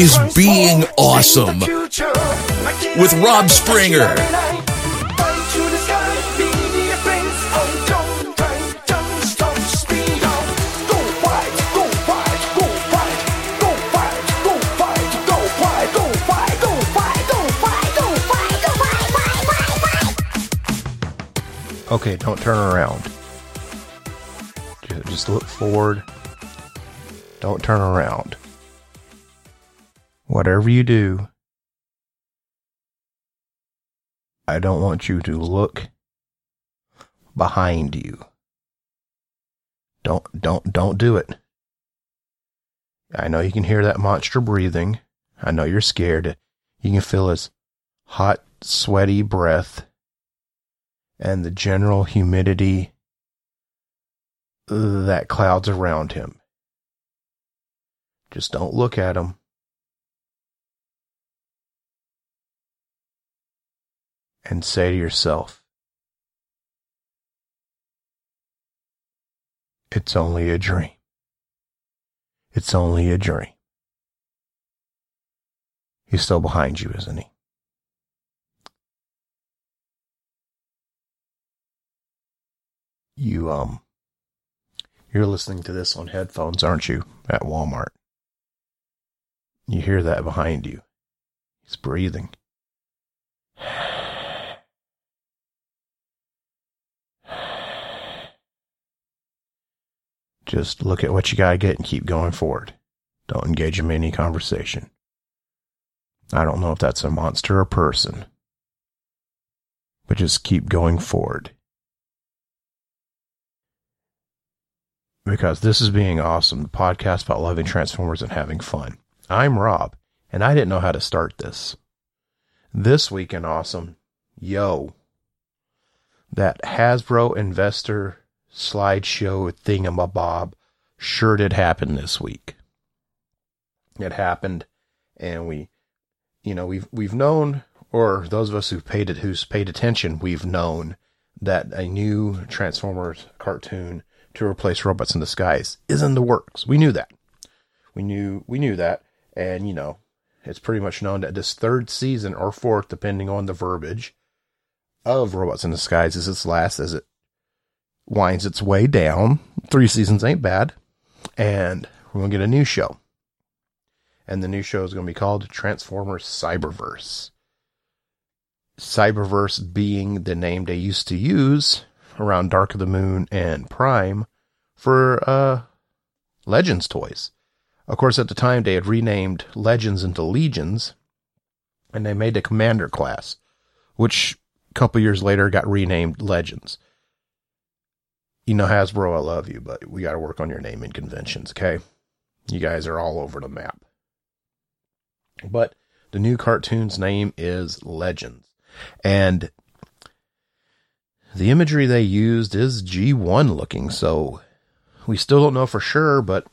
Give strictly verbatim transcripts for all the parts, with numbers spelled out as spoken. is Being Awesome with Rob Springer. Okay, don't turn around. Just look forward. Don't turn around. Whatever you do, I don't want you to look behind you. Don't, don't, don't do it. I know you can hear that monster breathing. I know you're scared. You can feel his hot, sweaty breath. And the general humidity that clouds around him. Just don't look at him. And say to yourself, it's only a dream. It's only a dream. He's still behind you, isn't he? You, um, you're listening to this on headphones, aren't you? At Walmart. You hear that behind you. He's breathing. Just look at what you gotta get and keep going forward. Don't engage him in any conversation. I don't know if that's a monster or person. But just keep going forward. Because this is Being Awesome, the podcast about loving Transformers and having fun. I'm Rob, and I didn't know how to start this. This week in Awesome, yo, that Hasbro investor slideshow thingamabob sure did happen this week. It happened, and we, you know, we've we've known, or those of us who've paid it, who's paid attention, we've known that a new Transformers cartoon to replace Robots in Disguise is in the works. We knew that. We knew we knew that. And, you know, it's pretty much known that this third season, or fourth, depending on the verbiage, of Robots in Disguise is its last as it winds its way down. Three seasons ain't bad. And we're going to get a new show. And the new show is going to be called Transformers Cyberverse. Cyberverse being the name they used to use around Dark of the Moon and Prime for uh, Legends toys. Of course, at the time, they had renamed Legends into Legions, and they made the Commander class, which a couple years later got renamed Legends. You know, Hasbro, I love you, but we got to work on your naming conventions, okay? You guys are all over the map. But the new cartoon's name is Legends, and the imagery they used is G one looking, so we still don't know for sure, but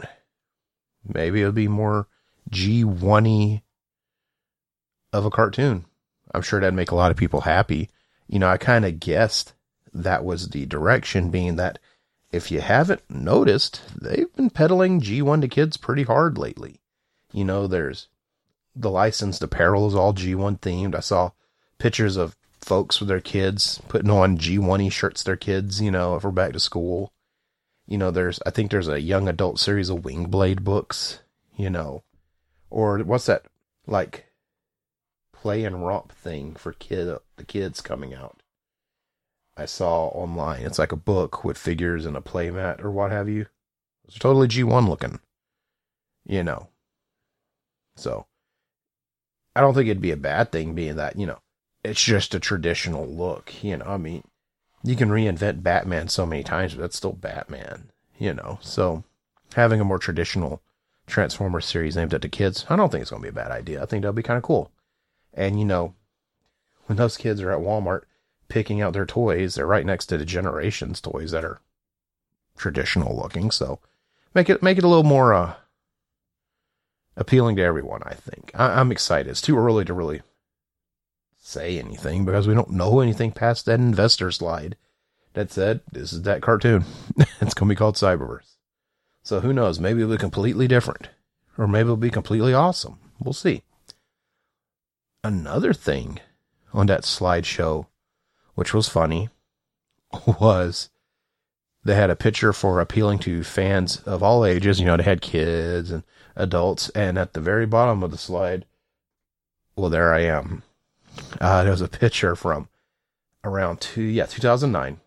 maybe it'll be more G one-y of a cartoon. I'm sure that'd make a lot of people happy. You know, I kind of guessed that was the direction, being that if you haven't noticed, they've been peddling G one to kids pretty hard lately. You know, there's the licensed apparel is all G one themed. I saw pictures of folks with their kids putting on G one shirts, their kids, you know, if we're back to school. You know, there's, I think there's a young adult series of Wingblade books, you know, or what's that, like, play and romp thing for kid the kids coming out. I saw online, it's like a book with figures and a playmat or what have you. It's totally G one looking, you know. So, I don't think it'd be a bad thing, being that, you know, it's just a traditional look, you know, I mean, you can reinvent Batman so many times, but that's still Batman, you know, so having a more traditional Transformers series named after kids, I don't think it's going to be a bad idea. I think that'll be kind of cool. And, you know, when those kids are at Walmart picking out their toys, they're right next to the Generations toys that are traditional looking. So make it make it a little more uh, appealing to everyone, I think. I, I'm excited. It's too early to really say anything because we don't know anything past that investor slide that said, this is that cartoon. It's going to be called Cyberverse. So who knows? Maybe it'll be completely different. Or maybe it'll be completely awesome. We'll see. Another thing on that slideshow, which was funny, was they had a picture for appealing to fans of all ages. You know, they had kids and adults. And at the very bottom of the slide, well, there I am. Uh, there was a picture from around two, yeah, two thousand nine.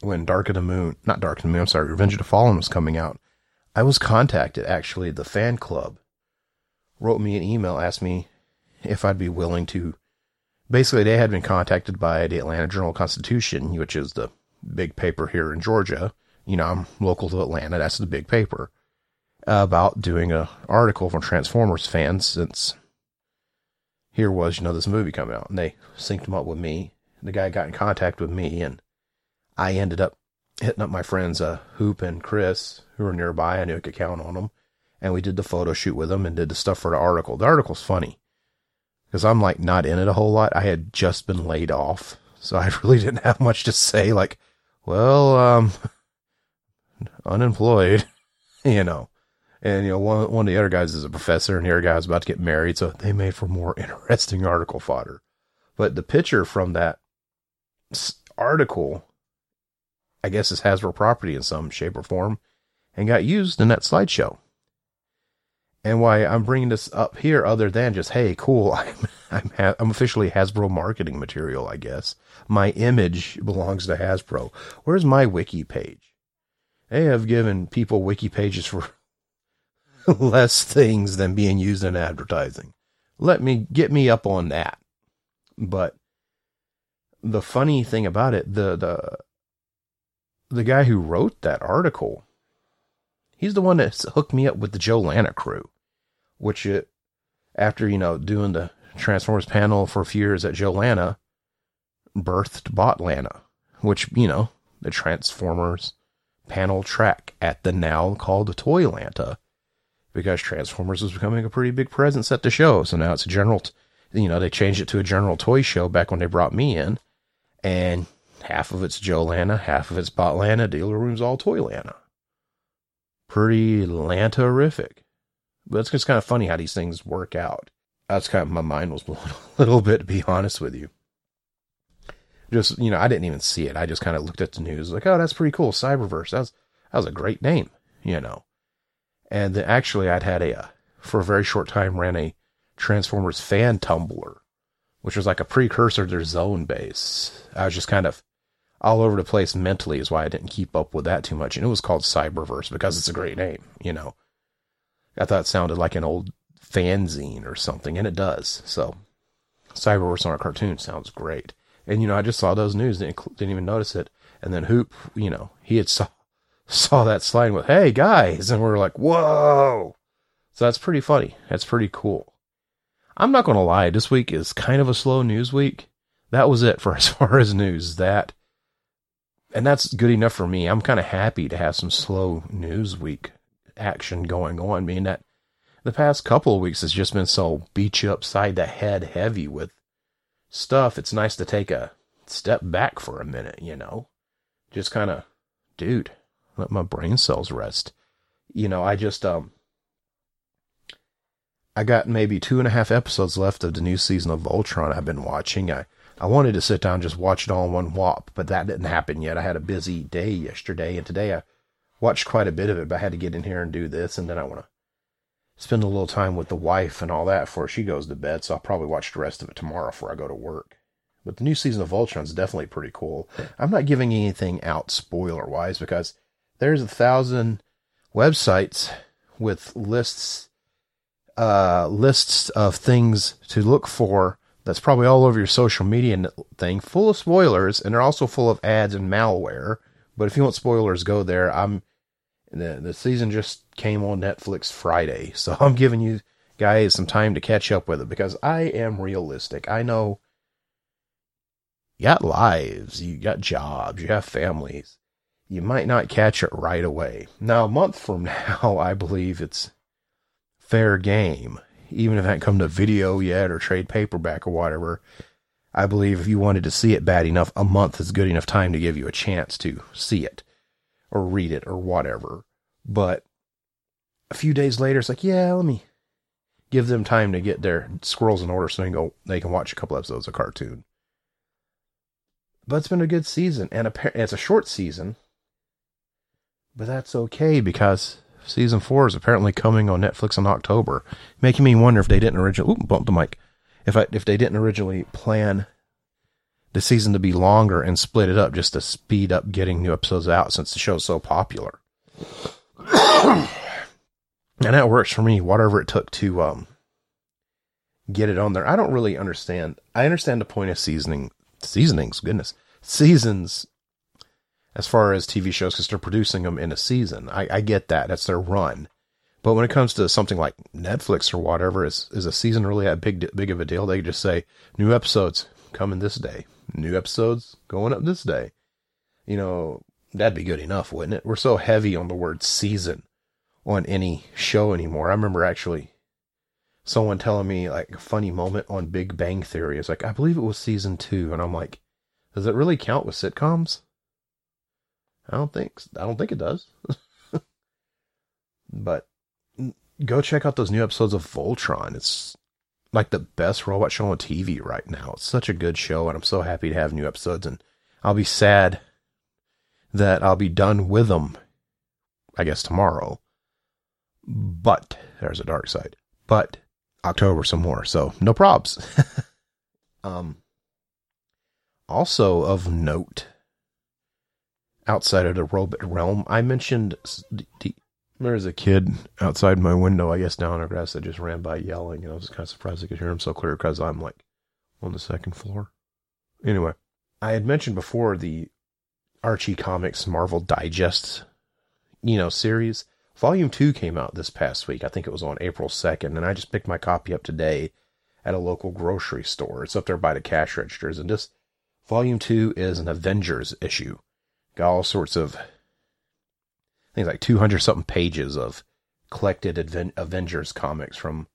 When Dark of the Moon, not Dark of the Moon, I'm sorry, Revenge of the Fallen was coming out, I was contacted, actually, the fan club wrote me an email, asked me if I'd be willing to, basically they had been contacted by the Atlanta Journal-Constitution, which is the big paper here in Georgia, you know, I'm local to Atlanta, that's the big paper, about doing an article for Transformers fans, since here was, you know, this movie coming out, and they synced them up with me, the guy got in contact with me, and I ended up hitting up my friends uh, Hoop and Chris, who were nearby. I knew I could count on them. And we did the photo shoot with them and did the stuff for the article. The article's funny because I'm like not in it a whole lot. I had just been laid off, so I really didn't have much to say. Like, well, um, unemployed, you know. And, you know, one, one of the other guys is a professor and the other guy's about to get married. So they made for more interesting article fodder. But the picture from that article, I guess it's Hasbro property in some shape or form and got used in that slideshow. And why I'm bringing this up here other than just, hey, cool, I'm I'm, ha- I'm officially Hasbro marketing material, I guess. My image belongs to Hasbro. Where's my wiki page? They have given people wiki pages for less things than being used in advertising. Let me get me up on that. But the funny thing about it, the the... the guy who wrote that article, he's the one that's hooked me up with the Joe Lana crew, which it, after, you know, doing the Transformers panel for a few years at Joe Lana, birthed Botlana, which, you know, the Transformers panel track at the now called Toylanta, because Transformers was becoming a pretty big presence at the show. So now it's a general, you know, they changed it to a general toy show back when they brought me in, and half of it's Jolana, half of it's Botlana, dealer room's all Toylanta. Pretty Lanta-rific. But it's just kind of funny how these things work out. That's kind of, my mind was blown a little bit, to be honest with you. Just, you know, I didn't even see it. I just kind of looked at the news like, oh, that's pretty cool. Cyberverse. That was, that was a great name, you know. And then actually I'd had a, uh, for a very short time, ran a Transformers fan Tumblr, which was like a precursor to their Zone Base. I was just kind of all over the place mentally is why I didn't keep up with that too much. And it was called Cyberverse because it's a great name, you know. I thought it sounded like an old fanzine or something, and it does. So Cyberverse on a cartoon sounds great. And, you know, I just saw those news, didn't, didn't even notice it. And then Hoop, you know, he had saw, saw that slide with, hey, guys. And we were like, whoa. So that's pretty funny. That's pretty cool. I'm not going to lie, this week is kind of a slow news week. That was it for as far as news. That, and that's good enough for me. I'm kind of happy to have some slow news week action going on, being that the past couple of weeks has just been so beat you upside the head heavy with stuff. It's nice to take a step back for a minute, you know? Just kind of, dude, let my brain cells rest. You know, I just, um, I got maybe two and a half episodes left of the new season of Voltron I've been watching. I, I wanted to sit down and just watch it all in one whop, but that didn't happen yet. I had a busy day yesterday, and today I watched quite a bit of it, but I had to get in here and do this, and then I want to spend a little time with the wife and all that before she goes to bed, so I'll probably watch the rest of it tomorrow before I go to work. But the new season of Voltron is definitely pretty cool. I'm not giving anything out spoiler-wise, because there's a thousand websites with lists Uh, lists of things to look for that's probably all over your social media and thing, full of spoilers, and they're also full of ads and malware. But if you want spoilers, go there. I'm The, the season just came on Netflix Friday, so I'm giving you guys some time to catch up with it, because I am realistic. I know you got lives, you got jobs, you have families. You might not catch it right away. Now, a month from now, I believe it's fair game. Even if it hasn't come to video yet or trade paperback or whatever, I believe if you wanted to see it bad enough, a month is good enough time to give you a chance to see it or read it or whatever. But a few days later, it's like, yeah, let me give them time to get their squirrels in order so they can, go, they can watch a couple episodes of cartoon. But it's been a good season, and a, it's a short season, but that's okay, because season four is apparently coming on Netflix in October, making me wonder if they didn't originally, ooh, bumped the mic, if I, if they didn't originally plan the season to be longer and split it up just to speed up getting new episodes out since the show's so popular. And that works for me, whatever it took to um get it on there. I don't really understand. I understand the point of seasoning, seasonings, goodness, seasons, as far as T V shows, because they're producing them in a season. I, I get that. That's their run. But when it comes to something like Netflix or whatever, is is a season really that big big of a deal? They just say, new episodes coming this day. New episodes going up this day. You know, that'd be good enough, wouldn't it? We're so heavy on the word season on any show anymore. I remember actually someone telling me, like, a funny moment on Big Bang Theory. It's like, I believe it was season two. And I'm like, does it really count with sitcoms? I don't think, I don't think it does. But go check out those new episodes of Voltron. It's like the best robot show on T V right now. It's such a good show, and I'm so happy to have new episodes, and I'll be sad that I'll be done with them, I guess, tomorrow. But there's a dark side, but October some more. So no probs. um, also of note, outside of the robot realm, I mentioned there's a kid outside my window, I guess, down on the grass that just ran by yelling, and I was kind of surprised I could hear him so clear because I'm like on the second floor. Anyway, I had mentioned before the Archie Comics Marvel Digest, you know, series. Volume two came out this past week. I think it was on April second, and I just picked my copy up today at a local grocery store. It's up there by the cash registers, and this Volume two is an Avengers issue. Got all sorts of things, like two hundred something pages of collected Adven- Avengers comics from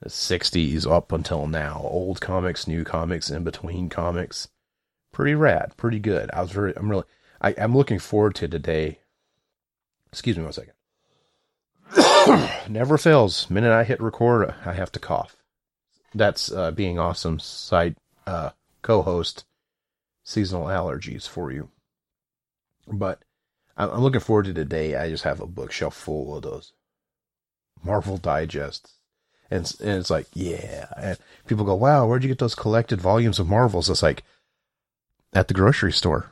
the sixties up until now. Old comics, new comics, in between comics. Pretty rad, pretty good. I was very, I'm really, I, I'm looking forward to today. Excuse me one second. Never fails. The minute I hit record, I have to cough. That's uh, being awesome. Side uh, co-host seasonal allergies for you. But I'm looking forward to today. I just have a bookshelf full of those Marvel Digests. And it's, and it's like, yeah. And people go, wow, where'd you get those collected volumes of Marvels? It's like, at the grocery store.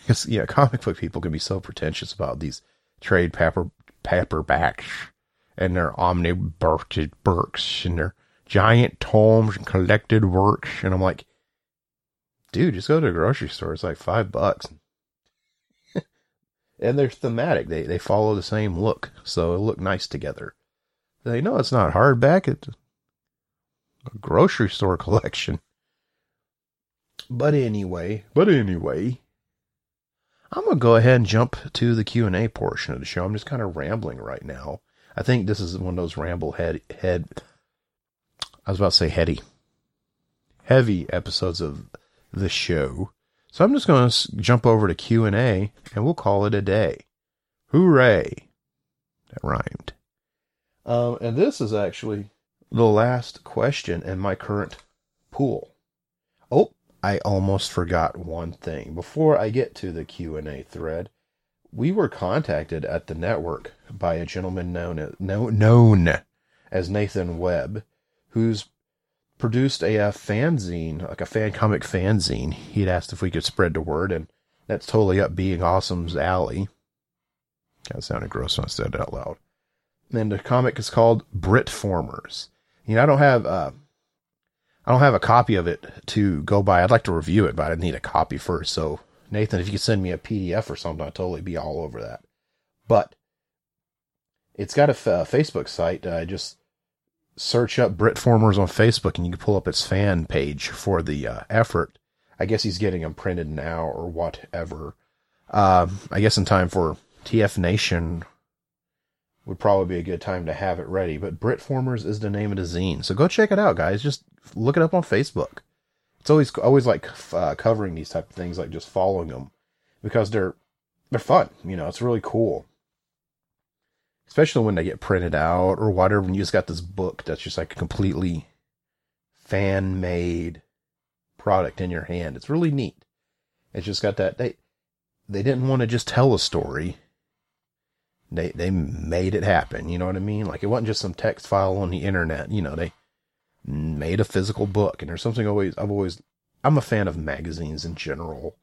Because, yeah, comic book people can be so pretentious about these trade paper paperbacks and their omnibus and their giant tomes and collected works. And I'm like, dude, just go to a grocery store. It's like five bucks. And they're thematic. They they follow the same look. So it look nice together. They know it's not hardback. It's a grocery store collection. But anyway. But anyway. I'm going to go ahead and jump to the Q and A portion of the show. I'm just kind of rambling right now. I think this is one of those ramble head... head I was about to say heady. Heavy episodes of the show. So I'm just going to jump over to Q and A, and we'll call it a day. Hooray! That rhymed. Um, and this is actually the last question in my current pool. Oh, I almost forgot one thing. Before I get to the Q and A thread, we were contacted at the network by a gentleman known as, known as Nathan Webb, who's produced a, a fanzine, like a fan comic fanzine. He'd asked if we could spread the word, and that's totally up Being Awesome's alley. That sounded gross when I said it out loud. And the comic is called Britformers. You know, I don't have uh, I don't have a copy of it to go by. I'd like to review it, but I need a copy first. So Nathan, if you could send me a P D F or something, I'd totally be all over that. But It's got a, f- a Facebook site. Uh, just search up Britformers on Facebook, and you can pull up its fan page for the uh, effort. I guess he's getting them printed now or whatever. Um, I guess in time for T F Nation would probably be a good time to have it ready. But Britformers is the name of the zine, so go check it out, guys. Just look it up on Facebook. It's always always like uh, covering these type of things, like just following them, because they're they're fun. You know, it's really cool. Especially when they get printed out or whatever, and you just got this book that's just like a completely fan-made product in your hand. It's really neat. It's just got that, they they didn't want to just tell a story. They they made it happen, you know what I mean? Like, it wasn't just some text file on the internet, you know, they made a physical book. And there's something always, I've always, I'm a fan of magazines in general.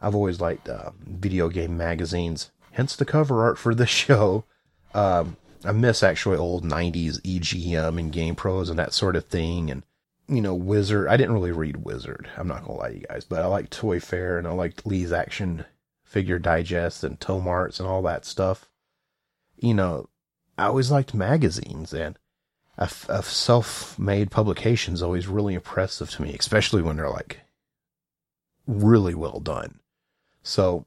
I've always liked uh, video game magazines, hence the cover art for this show. Um, I miss actually old nineties E G M and Game Pros and that sort of thing. And, you know, Wizard. I didn't really read Wizard, I'm not going to lie to you guys. But I liked Toy Fair, and I liked Lee's Action Figure Digest and Tomarts and all that stuff. You know, I always liked magazines. And a, f- a self-made publication is always really impressive to me, especially when they're, like, really well done. So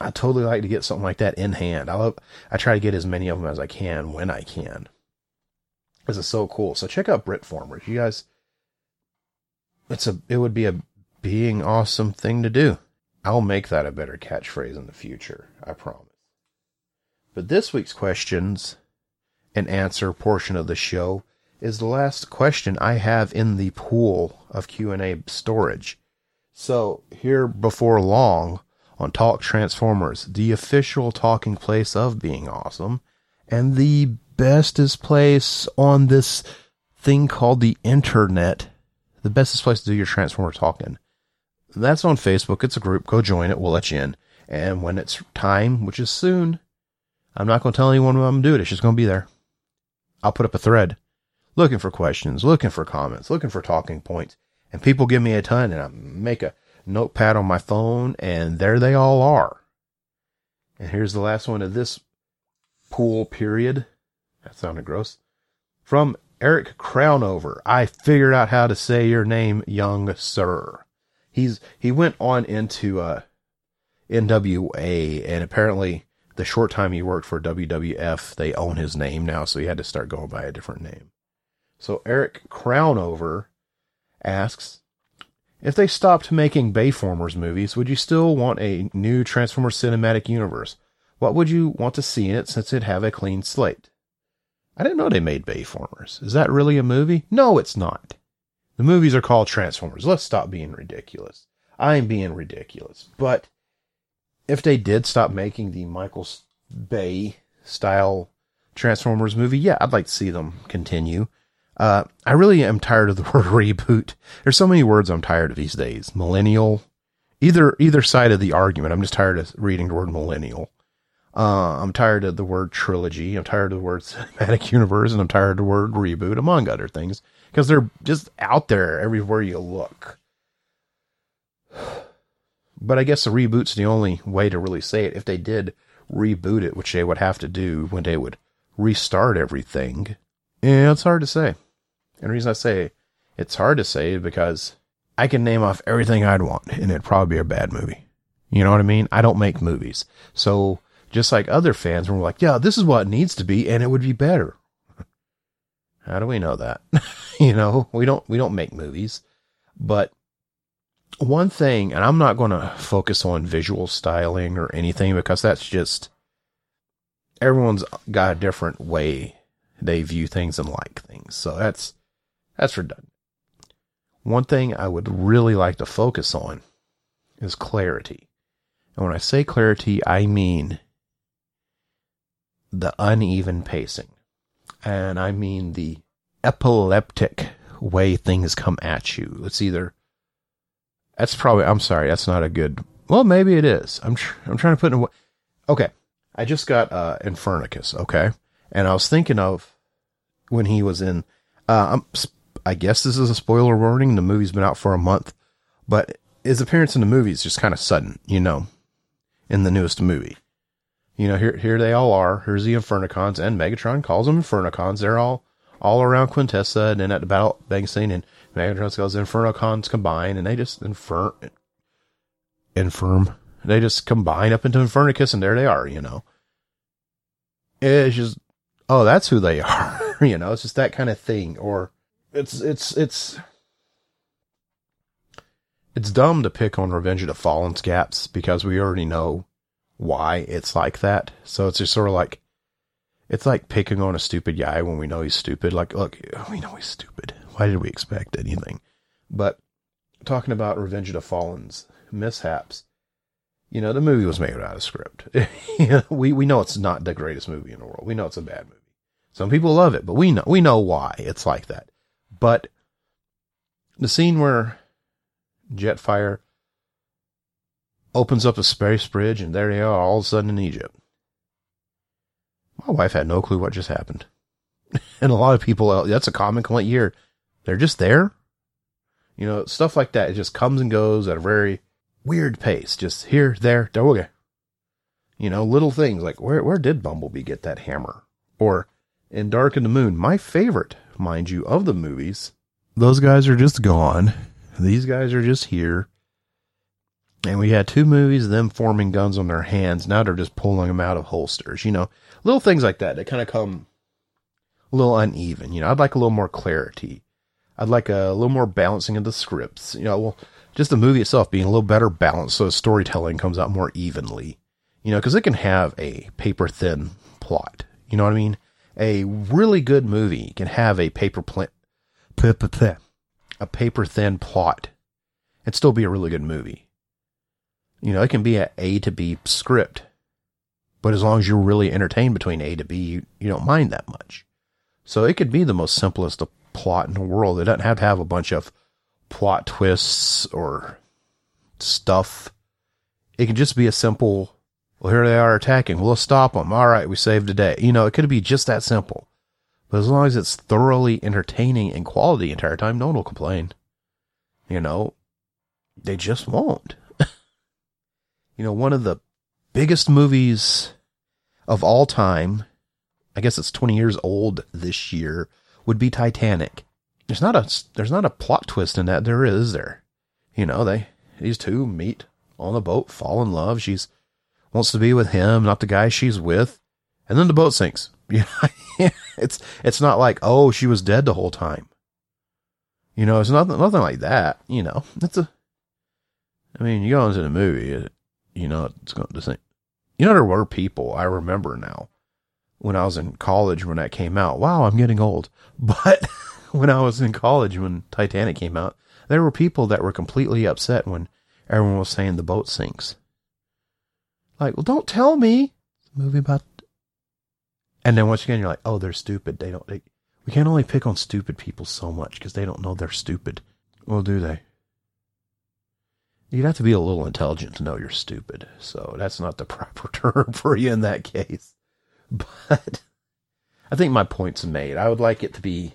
I totally like to get something like that in hand. I love, I try to get as many of them as I can when I can. This is so cool. So check out Britformers, you guys. It's a, it would be a being awesome thing to do. I'll make that a better catchphrase in the future, I promise. But this week's questions and answer portion of the show is the last question I have in the pool of Q and A storage. So here before long, on Talk Transformers, the official talking place of being awesome, and the bestest place on this thing called the internet, the bestest place to do your Transformer talking. That's on Facebook. It's a group. Go join it. We'll let you in. And when it's time, which is soon, I'm not going to tell anyone what I'm going to do it. It's just going to be there. I'll put up a thread looking for questions, looking for comments, looking for talking points. And people give me a ton, and I make a notepad on my phone, and there they all are. And here's the last one of this pool period. That sounded gross. From Eric Crownover. I figured out how to say your name, young sir. He's he went on into uh, N W A, and apparently the short time he worked for W W F, they own his name now, so he had to start going by a different name. So Eric Crownover asks, if they stopped making Bayformers movies, would you still want a new Transformers cinematic universe? What would you want to see in it since it'd have a clean slate? I didn't know they made Bayformers. Is that really a movie? No, it's not. The movies are called Transformers. Let's stop being ridiculous. I'm being ridiculous. But if they did stop making the Michael Bay style Transformers movie, yeah, I'd like to see them continue. Uh, I really am tired of the word reboot. There's so many words I'm tired of these days. Millennial, either either side of the argument. I'm just tired of reading the word millennial. Uh, I'm tired of the word trilogy. I'm tired of the word cinematic universe, and I'm tired of the word reboot, among other things, because they're just out there everywhere you look. But I guess the reboot's the only way to really say it. If they did reboot it, which they would have to do when they would restart everything. Yeah, it's hard to say. And the reason I say it's hard to say is because I can name off everything I'd want, and it'd probably be a bad movie. You know what I mean? I don't make movies. So just like other fans were like, yeah, this is what it needs to be, and it would be better. How do we know that? You know, we don't we don't make movies. But one thing, and I'm not going to focus on visual styling or anything, because that's just, everyone's got a different way they view things and like things. So that's, that's redundant. One thing I would really like to focus on is clarity. And when I say clarity, I mean the uneven pacing. And I mean the epileptic way things come at you. It's either, that's probably, I'm sorry, that's not a good, well, maybe it is. I'm tr- I'm trying to put in a, okay. I just got uh, Infernocus, okay? And I was thinking of when he was in, uh, I'm, I guess this is a spoiler warning. The movie's been out for a month, but his appearance in the movie is just kind of sudden, you know, in the newest movie. you know, here here they all are. Here's the Infernocons, and Megatron calls them Infernocons. They're all all around Quintessa, and then at the battle bang scene, and Megatron calls the Infernocons combine, and they just infirm, infirm. They just combine up into Infernocus, and there they are. You know, it's just, oh, that's who they are. You know, it's just that kind of thing, or it's it's it's. It's dumb to pick on Revenge of the Fallen's gaps because we already know why it's like that. So it's just sort of like, it's like picking on a stupid guy when we know he's stupid. Like, look, we know he's stupid. Why did we expect anything? But talking about Revenge of the Fallen's mishaps, you know, the movie was made without a script. You know, we, we know it's not the greatest movie in the world. We know it's a bad movie. Some people love it, but we know, we know why it's like that. But the scene where Jetfire opens up a space bridge, and there they are all of a sudden in Egypt. My wife had no clue what just happened. And a lot of people, that's a common complaint here. They're just there. You know, stuff like that. It just comes and goes at a very weird pace. Just here, there, there, okay. You know, little things like, where where did Bumblebee get that hammer? Or in Dark of the Moon, my favorite, mind you, of the movies, those guys are just gone. These guys are just here. And we had two movies, them forming guns on their hands. Now they're just pulling them out of holsters. You know, little things like that. They kind of come a little uneven. You know, I'd like a little more clarity. I'd like a little more balancing of the scripts. You know, well, just the movie itself being a little better balanced so storytelling comes out more evenly. You know, because it can have a paper-thin plot. You know what I mean? A really good movie can have a paper plant. a paper-thin plot and still be a really good movie. You know, it can be an A to B script, but as long as you're really entertained between A to B, you, you don't mind that much. So it could be the most simplest plot in the world. It doesn't have to have a bunch of plot twists or stuff. It can just be a simple, well, here they are attacking. Well, let's stop them. All right, we saved the day. You know, it could be just that simple. But as long as it's thoroughly entertaining and quality the entire time, no one will complain. You know, they just won't. You know, one of the biggest movies of all time, I guess it's twenty years old this year, would be Titanic. There's not a there's not a plot twist in that. There is there. You know, they these two meet on the boat, fall in love. She's wants to be with him, not the guy she's with, and then the boat sinks. You know, it's it's not like, oh, she was dead the whole time. You know, it's nothing nothing like that. You know, it's a. I mean, you go into the movie, it, you know, it's going to sink. You know, there were people I remember now when I was in college when that came out. Wow, I'm getting old. But when I was in college when Titanic came out, there were people that were completely upset when everyone was saying the boat sinks. Like, well, don't tell me it's a movie about. And then once again, you're like, oh, they're stupid. They don't, they, we can't only pick on stupid people so much because they don't know they're stupid. Well, do they? You'd have to be a little intelligent to know you're stupid. So that's not the proper term for you in that case. But I think my point's made. I would like it to be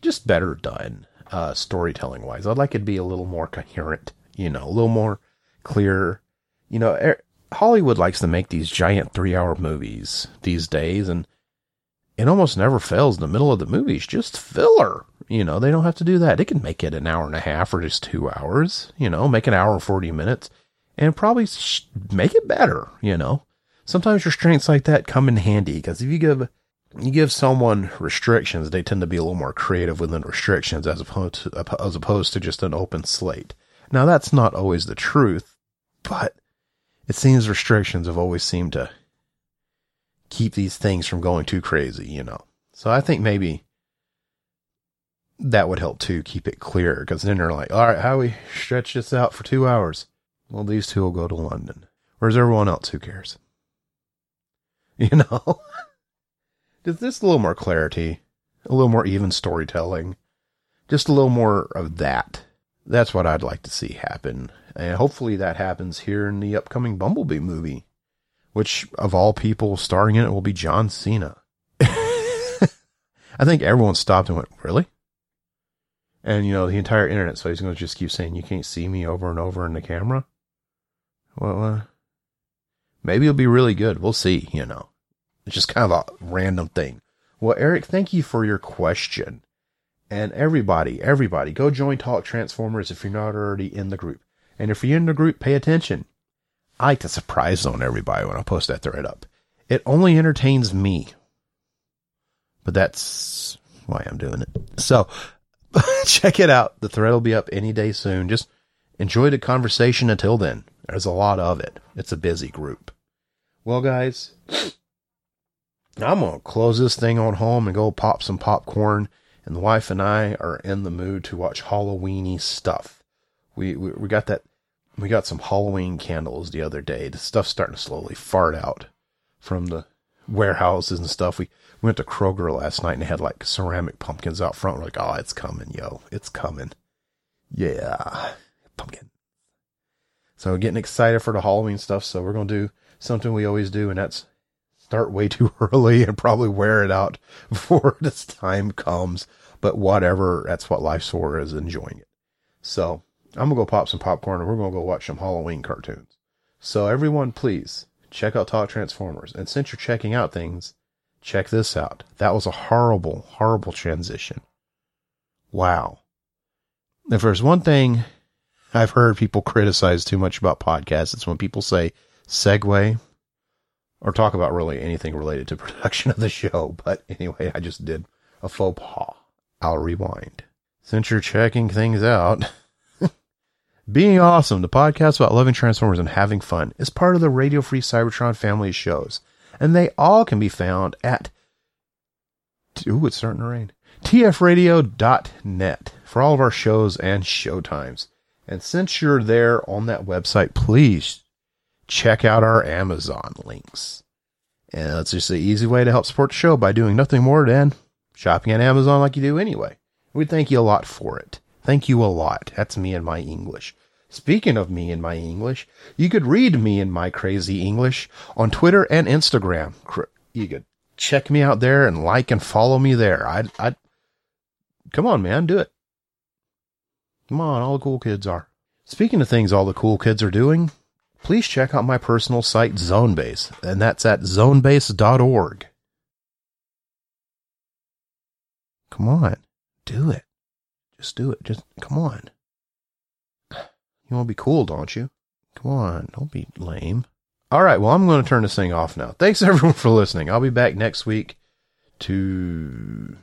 just better done, uh, storytelling wise. I'd like it to be a little more coherent, you know, a little more clear, you know, er, Hollywood likes to make these giant three-hour movies these days, and it almost never fails in the middle of the movies. Just filler. You know, they don't have to do that. They can make it an hour and a half or just two hours, you know, make an hour and forty minutes, and probably sh- make it better, you know. Sometimes restraints like that come in handy, because if you give you give someone restrictions, they tend to be a little more creative within restrictions as opposed to, as opposed to just an open slate. Now, that's not always the truth, but it seems restrictions have always seemed to keep these things from going too crazy, you know. So I think maybe that would help too, keep it clear. Because then they're like, all right, how do we stretch this out for two hours? Well, these two will go to London. Where's everyone else? Who cares? You know? Just this a little more clarity, a little more even storytelling, just a little more of that. That's what I'd like to see happen. And hopefully that happens here in the upcoming Bumblebee movie, which of all people starring in it will be John Cena. I think everyone stopped and went, really? And, you know, the entire internet, so he's going to just keep saying, you can't see me over and over in the camera. Well, uh, Maybe it'll be really good. We'll see, you know. It's just kind of a random thing. Well, Eric, thank you for your question. And everybody, everybody, go join Talk Transformers if you're not already in the group. And if you're in the group, pay attention. I like to surprise zone everybody when I post that thread up. It only entertains me. But that's why I'm doing it. So, check it out. The thread will be up any day soon. Just enjoy the conversation until then. There's a lot of it. It's a busy group. Well, guys, I'm going to close this thing on home and go pop some popcorn. And the wife and I are in the mood to watch Halloweeny stuff. We, we we got that. We got some Halloween candles the other day. The stuff's starting to slowly fart out from the warehouses and stuff. We went to Kroger last night and they had like ceramic pumpkins out front. We're like, oh, it's coming, yo, it's coming. Yeah, pumpkin. So we're getting excited for the Halloween stuff. So we're gonna do something we always do, and that's start way too early and probably wear it out before this time comes. But whatever, that's what life's for, is enjoying it. So I'm going to go pop some popcorn and we're going to go watch some Halloween cartoons. So everyone, please check out Talk Transformers. And since you're checking out things, check this out. That was a horrible, horrible transition. Wow. If there's one thing I've heard people criticize too much about podcasts, it's when people say segue. Or talk about really anything related to production of the show. But anyway, I just did a faux pas. I'll rewind. Since you're checking things out. Being Awesome, the podcast about loving Transformers and having fun, is part of the Radio Free Cybertron family of shows. And they all can be found at... Ooh, it's starting to rain. T F radio dot net for all of our shows and showtimes. And since you're there on that website, please... check out our Amazon links. And that's just an easy way to help support the show by doing nothing more than shopping at Amazon like you do anyway. We thank you a lot for it. Thank you a lot. That's me and my English. Speaking of me and my English, you could read me in my crazy English on Twitter and Instagram. You could check me out there and like and follow me there. I, I, come on, man, do it. Come on, all the cool kids are. Speaking of things all the cool kids are doing... please check out my personal site, Zonebase, and that's at zonebase dot org. Come on, do it. Just do it. Just come on. You want to be cool, don't you? Come on, don't be lame. All right, well, I'm going to turn this thing off now. Thanks, everyone, for listening. I'll be back next week to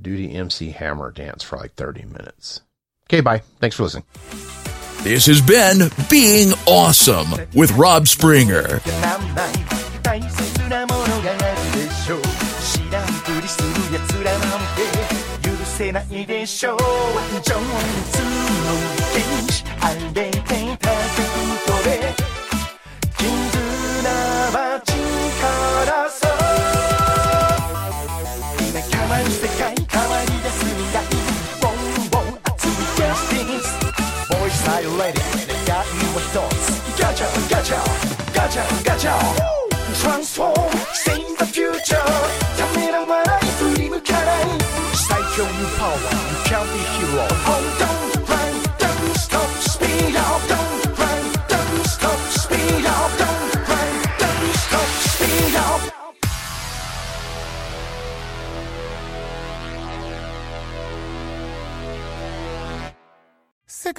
do the M C Hammer dance for like thirty minutes. Okay, bye. Thanks for listening. This has been Being Awesome with Rob Springer. Gotcha, gotcha, gotcha, gotcha. Transform, save the future. ためらわない、振り向かない。最強 new power, you can't be hero. Oh, don't run, don't stop, speed up. Don't run, don't stop, speed up. Don't run, don't stop, speed up. Sick